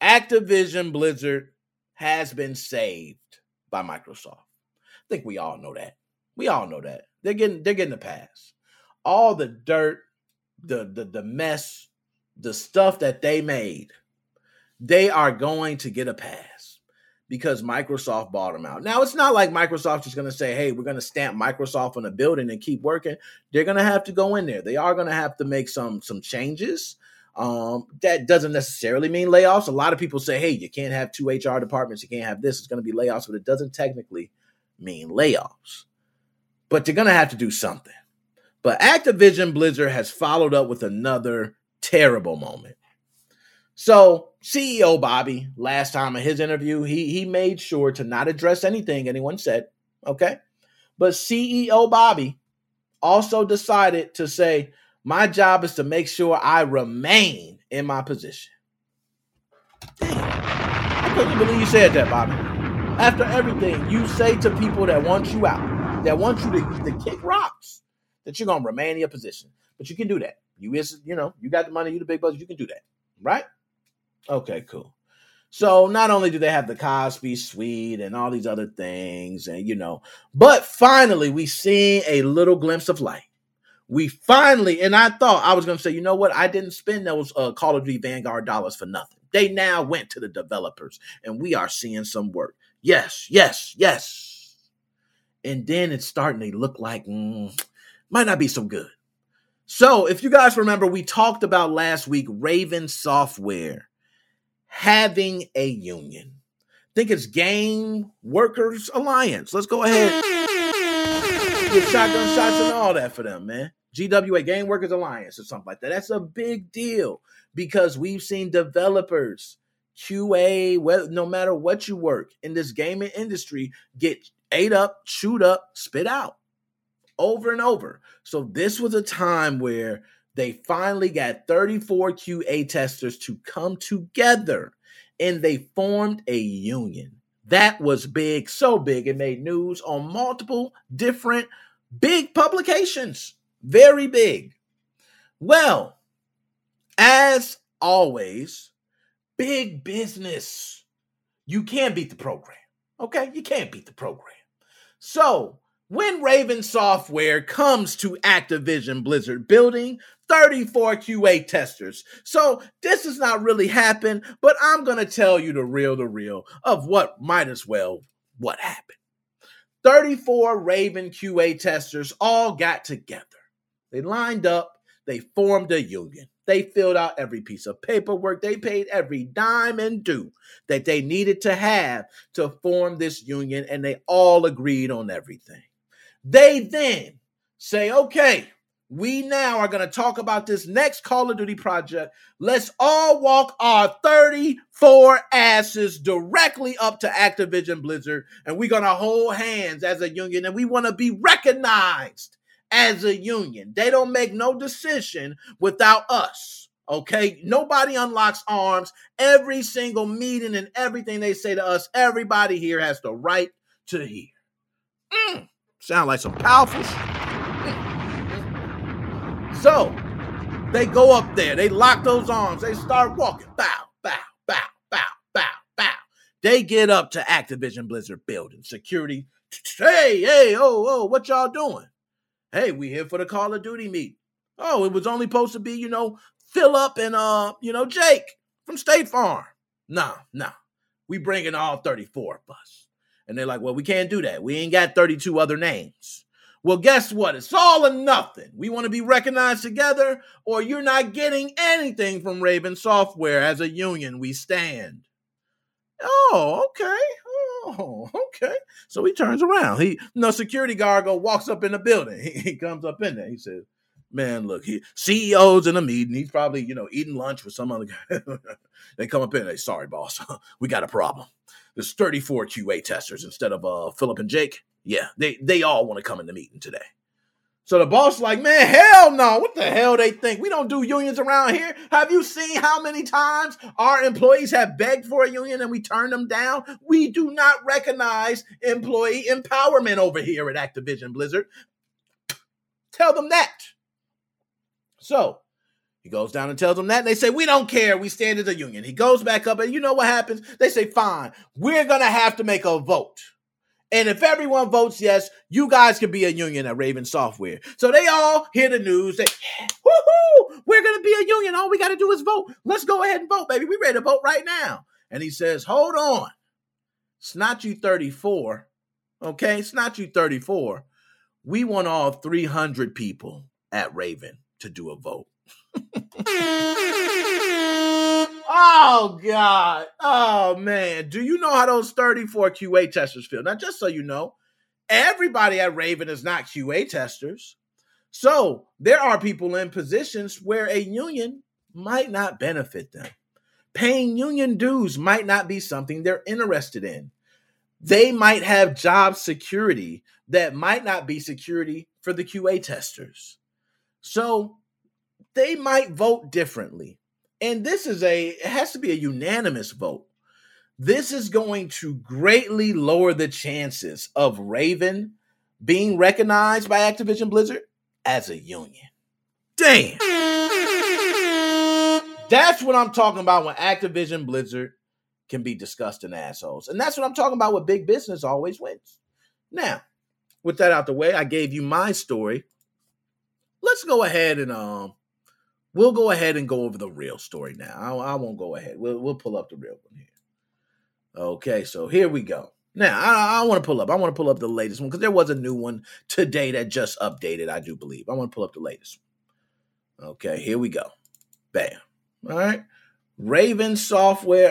Activision Blizzard has been saved by Microsoft. I think we all know that. We all know that. They're getting a pass. All the dirt, the mess, the stuff that they made, they are going to get a pass because Microsoft bought them out. Now, it's not like Microsoft is going to say, hey, we're going to stamp Microsoft on a building and keep working. They're going to have to go in there. They are going to have to make some changes. That doesn't necessarily mean layoffs. A lot of people say, hey, you can't have 2 HR departments. You can't have this. It's going to be layoffs, but it doesn't technically mean layoffs. But they're going to have to do something. But Activision Blizzard has followed up with another terrible moment. So CEO Bobby, last time in his interview, he made sure to not address anything anyone said, okay? But CEO Bobby also decided to say, my job is to make sure I remain in my position. Damn, I couldn't believe you said that, Bobby. After everything you say to people that want you out, that want you to kick rocks, that you're going to remain in your position. But you can do that. You got the money, you the big bucks, you can do that, right? Okay, cool. So not only do they have the Cosby Suite and all these other things, and but finally we see a little glimpse of light. We finally, and I thought I was going to say, you know what? I didn't spend those Call of Duty Vanguard dollars for nothing. They now went to the developers, and we are seeing some work. Yes, yes, yes. And then it's starting to look like might not be so good. So if you guys remember, we talked about last week, Raven Software having a union. I think it's Game Workers Alliance. Let's go ahead. Get shotgun shots and all that for them, man. GWA, Game Workers Alliance or something like that. That's a big deal because we've seen developers, QA, no matter what you work in this gaming industry, get ate up, chewed up, spit out over and over. So this was a time where they finally got 34 QA testers to come together, and they formed a union. That was big, so big, it made news on multiple different big publications. Very big. Well, as always, big business. You can't beat the program, okay? You can't beat the program. So when Raven Software comes to Activision Blizzard building, 34 QA testers. So this has not really happened, but I'm going to tell you the real of what happened. 34 Raven QA testers all got together. They lined up. They formed a union. They filled out every piece of paperwork. They paid every dime and due that they needed to have to form this union, and they all agreed on everything. They then say, okay, we now are going to talk about this next Call of Duty project. Let's all walk our 34 asses directly up to Activision Blizzard, and we're going to hold hands as a union, and we want to be recognized as a union. They don't make no decision without us, okay? Nobody unlocks arms. Every single meeting and everything they say to us, everybody here has the right to hear. Sound like some powerful shit. So they go up there. They lock those arms. They start walking. Bow, bow, bow, bow, bow, bow. They get up to Activision Blizzard building. Security. Hey, oh, what y'all doing? Hey, we here for the Call of Duty meet. Oh, it was only supposed to be, Philip and, Jake from State Farm. Nah. We bringing all 34 of us. And they're like, well, we can't do that. We ain't got 32 other names. Well, guess what? It's all or nothing. We want to be recognized together, or you're not getting anything from Raven Software. As a union, we stand. Oh, okay. So he turns around. Security guard walks up in the building. He comes up in there. He says, man, look, CEO's in a meeting. He's probably, eating lunch with some other guy. They come up in there. Hey, sorry, boss. We got a problem. There's 34 QA testers instead of Philip and Jake. Yeah, they all want to come in the meeting today. So the boss like, man, hell no. What the hell they think? We don't do unions around here. Have you seen how many times our employees have begged for a union and we turn them down? We do not recognize employee empowerment over here at Activision Blizzard. Tell them that. So He goes down and tells them that. And they say, we don't care. We stand as a union. He goes back up, and you know what happens? They say, fine, we're going to have to make a vote. And if everyone votes yes, you guys can be a union at Raven Software. So they all hear the news. They, yeah, woohoo, we're going to be a union. All we got to do is vote. Let's go ahead and vote, baby. We're ready to vote right now. And he says, hold on. It's not you 34. Okay, it's not you 34. We want all 300 people at Raven to do a vote. Oh, God. Oh, man. Do you know how those 34 QA testers feel? Now, just so you know, everybody at Raven is not QA testers. So there are people in positions where a union might not benefit them. Paying union dues might not be something they're interested in. They might have job security that might not be security for the QA testers. So they might vote differently. And this is it has to be a unanimous vote. This is going to greatly lower the chances of Raven being recognized by Activision Blizzard as a union. Damn. That's what I'm talking about when Activision Blizzard can be disgusting assholes. And that's what I'm talking about with big business always wins. Now, with that out the way, I gave you my story. Let's go ahead and we'll go ahead and go over the real story now. I won't go ahead. We'll pull up the real one here. Okay, so here we go. Now, I want to pull up. I want to pull up the latest one because there was a new one today that just updated, I do believe. I want to pull up the latest one. Okay, here we go. Bam. All right. Raven Software.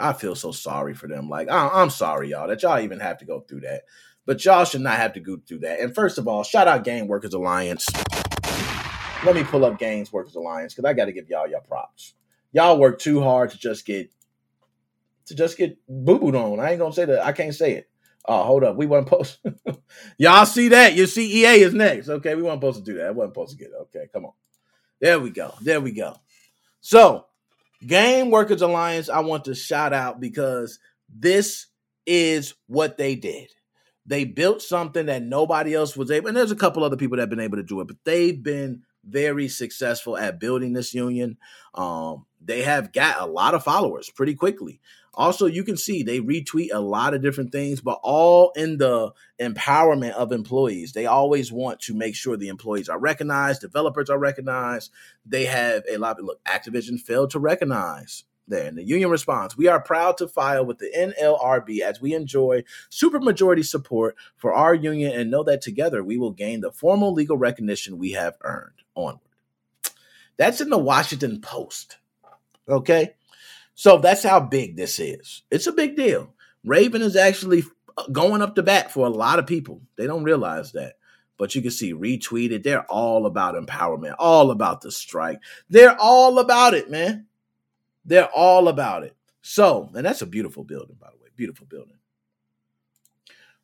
I feel so sorry for them. Like, I'm sorry, y'all, that y'all even have to go through that. But y'all should not have to go through that. And first of all, shout out Game Workers Alliance. Let me pull up Games Workers Alliance because I got to give y'all your props. Y'all work too hard to just get boo-booed on. I ain't going to say that. I can't say it. Oh, hold up. We weren't supposed to. Y'all see that? You see EA is next. Okay, we weren't supposed to do that. I wasn't supposed to get it. Okay, come on. There we go. So, Game Workers Alliance, I want to shout out because this is what they did. They built something that nobody else was able, and there's a couple other people that have been able to do it, but they've been very successful at building this union. They have got a lot of followers pretty quickly. Also, you can see they retweet a lot of different things, but all in the empowerment of employees. They always want to make sure the employees are recognized, developers are recognized. They have a lot of, look, Activision failed to recognize there. And the union response, we are proud to file with the NLRB as we enjoy supermajority support for our union and know that together we will gain the formal legal recognition we have earned. Onward. That's in the Washington Post. Okay. So that's how big this is. It's a big deal. Raven is actually going up the bat for a lot of people. They don't realize that. But you can see retweeted. They're all about empowerment, all about the strike. They're all about it, man. They're all about it. So, and that's a beautiful building, by the way. Beautiful building.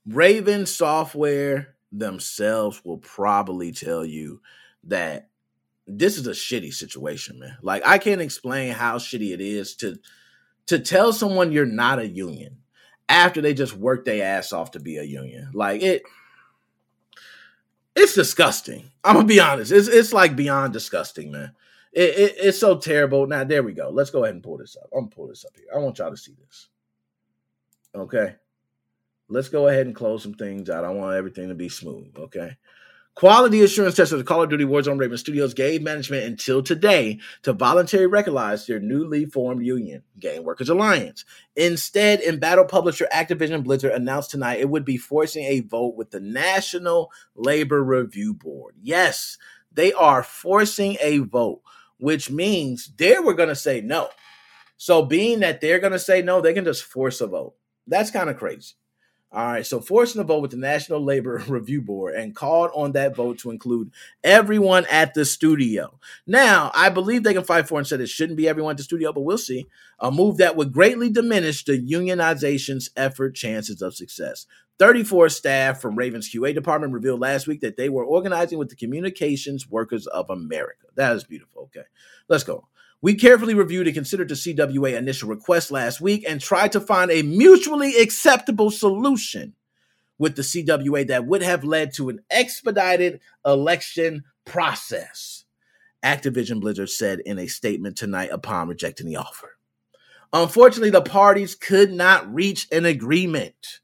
Raven Software themselves will probably tell you that this is a shitty situation, man. Like, I can't explain how shitty it is to tell someone you're not a union after they just worked their ass off to be a union. Like, it's disgusting. I'm going to be honest. It's like beyond disgusting, man. It's so terrible. Now, there we go. Let's go ahead and pull this up. I'm going to pull this up here. I want y'all to see this. Okay. Let's go ahead and close some things out. I want everything to be smooth. Okay. Quality assurance testers of Call of Duty Warzone Raven Studios gave management until today to voluntarily recognize their newly formed union, Game Workers Alliance. Instead, embattled publisher Activision Blizzard announced tonight it would be forcing a vote with the National Labor Review Board. Yes, they are forcing a vote, which means they were going to say no. So being that they're going to say no, they can just force a vote. That's kind of crazy. All right, so forcing a vote with the National Labor Review Board and called on that vote to include everyone at the studio. Now, I believe they can fight for and said it shouldn't be everyone at the studio, but we'll see. A move that would greatly diminish the unionization's effort chances of success. 34 staff from Raven's QA department revealed last week that they were organizing with the Communications Workers of America. That is beautiful. Okay, let's go. We carefully reviewed and considered the CWA initial request last week and tried to find a mutually acceptable solution with the CWA that would have led to an expedited election process. Activision Blizzard said in a statement tonight upon rejecting the offer. Unfortunately, the parties could not reach an agreement.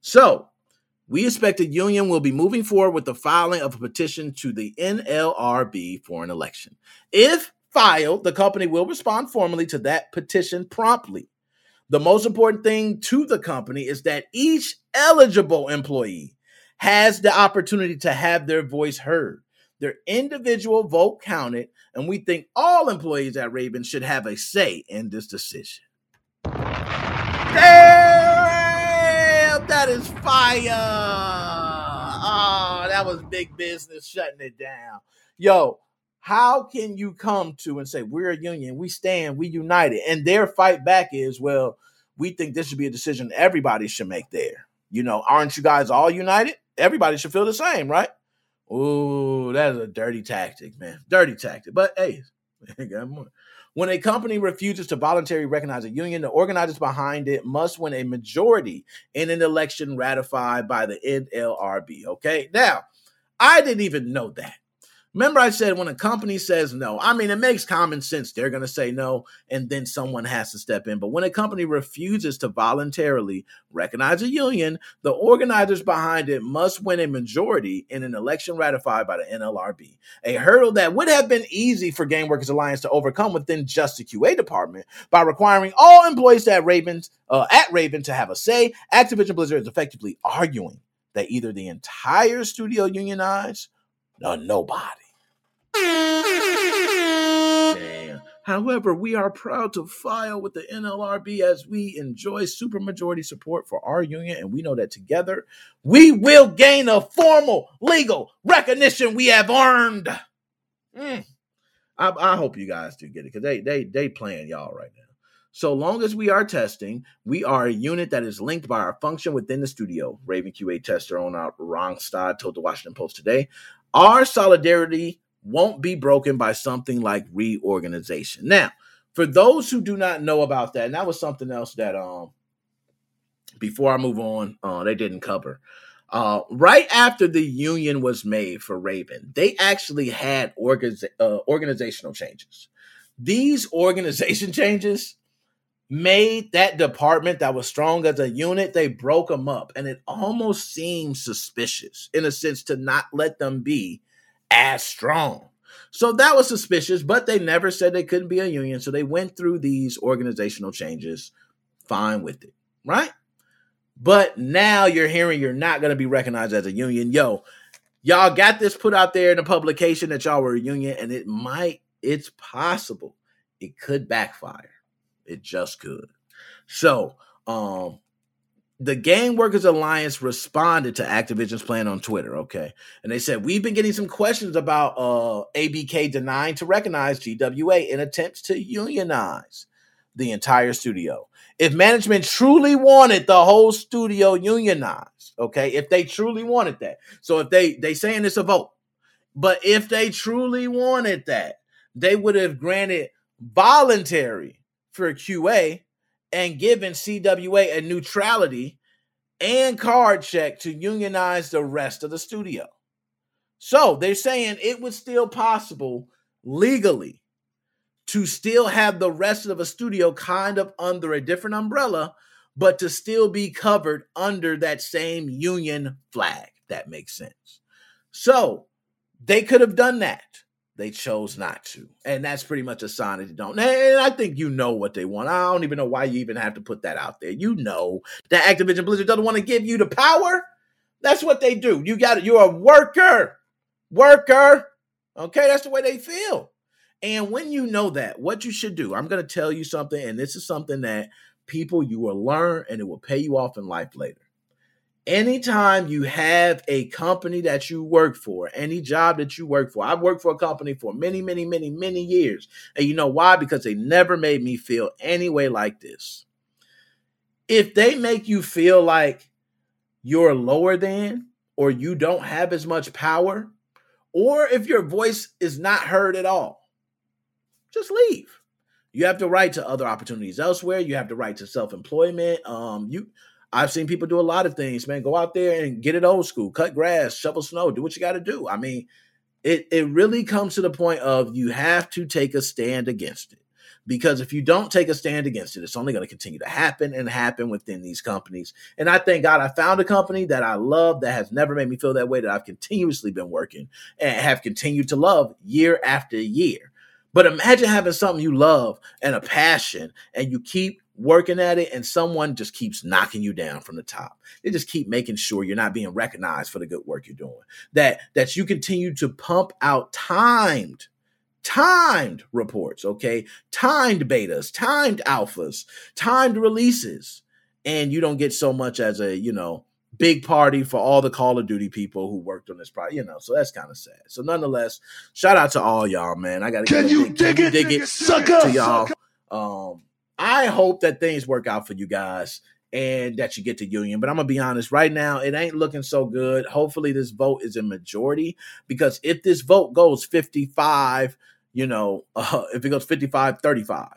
So, we expect the union will be moving forward with the filing of a petition to the NLRB for an election. If filed, the company will respond formally to that petition promptly. The most important thing to the company is that each eligible employee has the opportunity to have their voice heard, their individual vote counted, and we think all employees at Raven should have a say in this decision. Damn, that is fire. Oh, that was big business shutting it down. Yo, how can you come to and say, we're a union, we stand, we united, and their fight back is, well, we think this should be a decision everybody should make there. You know, aren't you guys all united? Everybody should feel the same, right? Ooh, that is a dirty tactic, man. Dirty tactic. But hey, I got more. When a company refuses to voluntarily recognize a union, the organizers behind it must win a majority in an election ratified by the NLRB. Okay. Now, I didn't even know that. Remember, I said when a company says no, I mean, it makes common sense. They're going to say no, and then someone has to step in. But when a company refuses to voluntarily recognize a union, the organizers behind it must win a majority in an election ratified by the NLRB, a hurdle that would have been easy for Game Workers Alliance to overcome within just the QA department by requiring all employees at Raven to have a say. Activision Blizzard is effectively arguing that either the entire studio unionize or nobody. Damn. However, we are proud to file with the NLRB as we enjoy supermajority support for our union, and we know that together we will gain a formal legal recognition we have earned. I hope you guys do get it, because they playing y'all right now. So long as we are testing, we are a unit that is linked by our function within the studio. Raven QA tester on our Rongstad told the Washington Post today, our solidarity won't be broken by something like reorganization. Now, for those who do not know about that, and that was something else that, before I move on, they didn't cover. Right after the union was made for Raven, they actually had organizational changes. These organization changes made that department that was strong as a unit, they broke them up. And it almost seemed suspicious, in a sense, to not let them be as strong. So that was suspicious, but they never said they couldn't be a union. So they went through these organizational changes, fine with it, right? But now you're hearing you're not going to be recognized as a union. Yo, y'all got this put out there in a publication that y'all were a union, and it's possible it could backfire. It just could. So, the Game Workers Alliance responded to Activision's plan on Twitter, okay? And they said, we've been getting some questions about ABK denying to recognize GWA in attempts to unionize the entire studio. If management truly wanted the whole studio unionized, okay, if they truly wanted that. So if they saying it's a vote, but if they truly wanted that, they would have granted voluntary for QA and given CWA a neutrality and card check to unionize the rest of the studio. So they're saying it was still possible legally to still have the rest of a studio kind of under a different umbrella, but to still be covered under that same union flag. That makes sense. So they could have done that. They chose not to. And that's pretty much a sign that they don't. And I think you know what they want. I don't even know why you even have to put that out there. You know that Activision Blizzard doesn't want to give you the power. That's what they do. You got it. You're a worker. Worker. Okay, that's the way they feel. And when you know that, what you should do, I'm going to tell you something, and this is something that people, you will learn, and it will pay you off in life later. Anytime you have a company that you work for, any job that you work for, I've worked for a company for many, many, many, many years. And you know why? Because they never made me feel any way like this. If they make you feel like you're lower than, or you don't have as much power, or if your voice is not heard at all, just leave. You have the right to other opportunities elsewhere. You have the right to self-employment. I've seen people do a lot of things, man. Go out there and get it old school. Cut grass, shovel snow, do what you got to do. I mean, It really comes to the point of you have to take a stand against it. Because if you don't take a stand against it, it's only going to continue to happen and happen within these companies. And I thank God I found a company that I love, that has never made me feel that way, that I've continuously been working and have continued to love year after year. But imagine having something you love and a passion, and you keep working at it, and someone just keeps knocking you down from the top. They just keep making sure you're not being recognized for the good work you're doing, that you continue to pump out timed reports, okay? Timed betas, timed alphas, timed releases. And you don't get so much as a, big party for all the Call of Duty people who worked on this project, so that's kind of sad. So nonetheless, shout out to all y'all, man. I got to dig it, sucker, to y'all. I hope that things work out for you guys and that you get to union. But I'm going to be honest, right now, it ain't looking so good. Hopefully this vote is a majority, because if this vote goes 55, if it goes 55-35,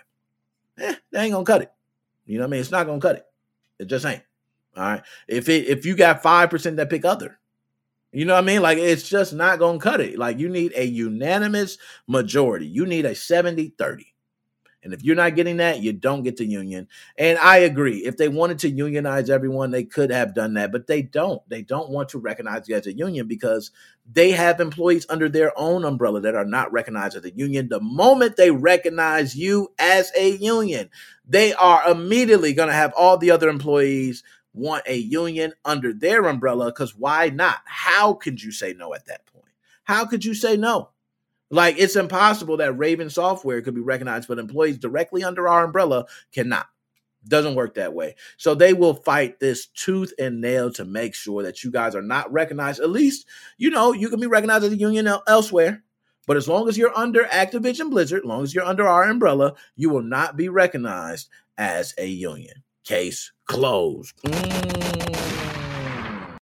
they ain't going to cut it. You know what I mean? It's not going to cut it. It just ain't. All right. If you got 5% that pick other, you know what I mean? Like, it's just not going to cut it. Like, you need a unanimous majority. You need a 70-30. And if you're not getting that, you don't get to union. And I agree. If they wanted to unionize everyone, they could have done that, but they don't. They don't want to recognize you as a union because they have employees under their own umbrella that are not recognized as a union. The moment they recognize you as a union, they are immediately going to have all the other employees want a union under their umbrella, because why not? How could you say no at that point? How could you say no? Like, it's impossible that Raven Software could be recognized, but employees directly under our umbrella cannot. Doesn't work that way. So they will fight this tooth and nail to make sure that you guys are not recognized. At least, you can be recognized as a union elsewhere. But as long as you're under Activision Blizzard, as long as you're under our umbrella, you will not be recognized as a union. Case closed.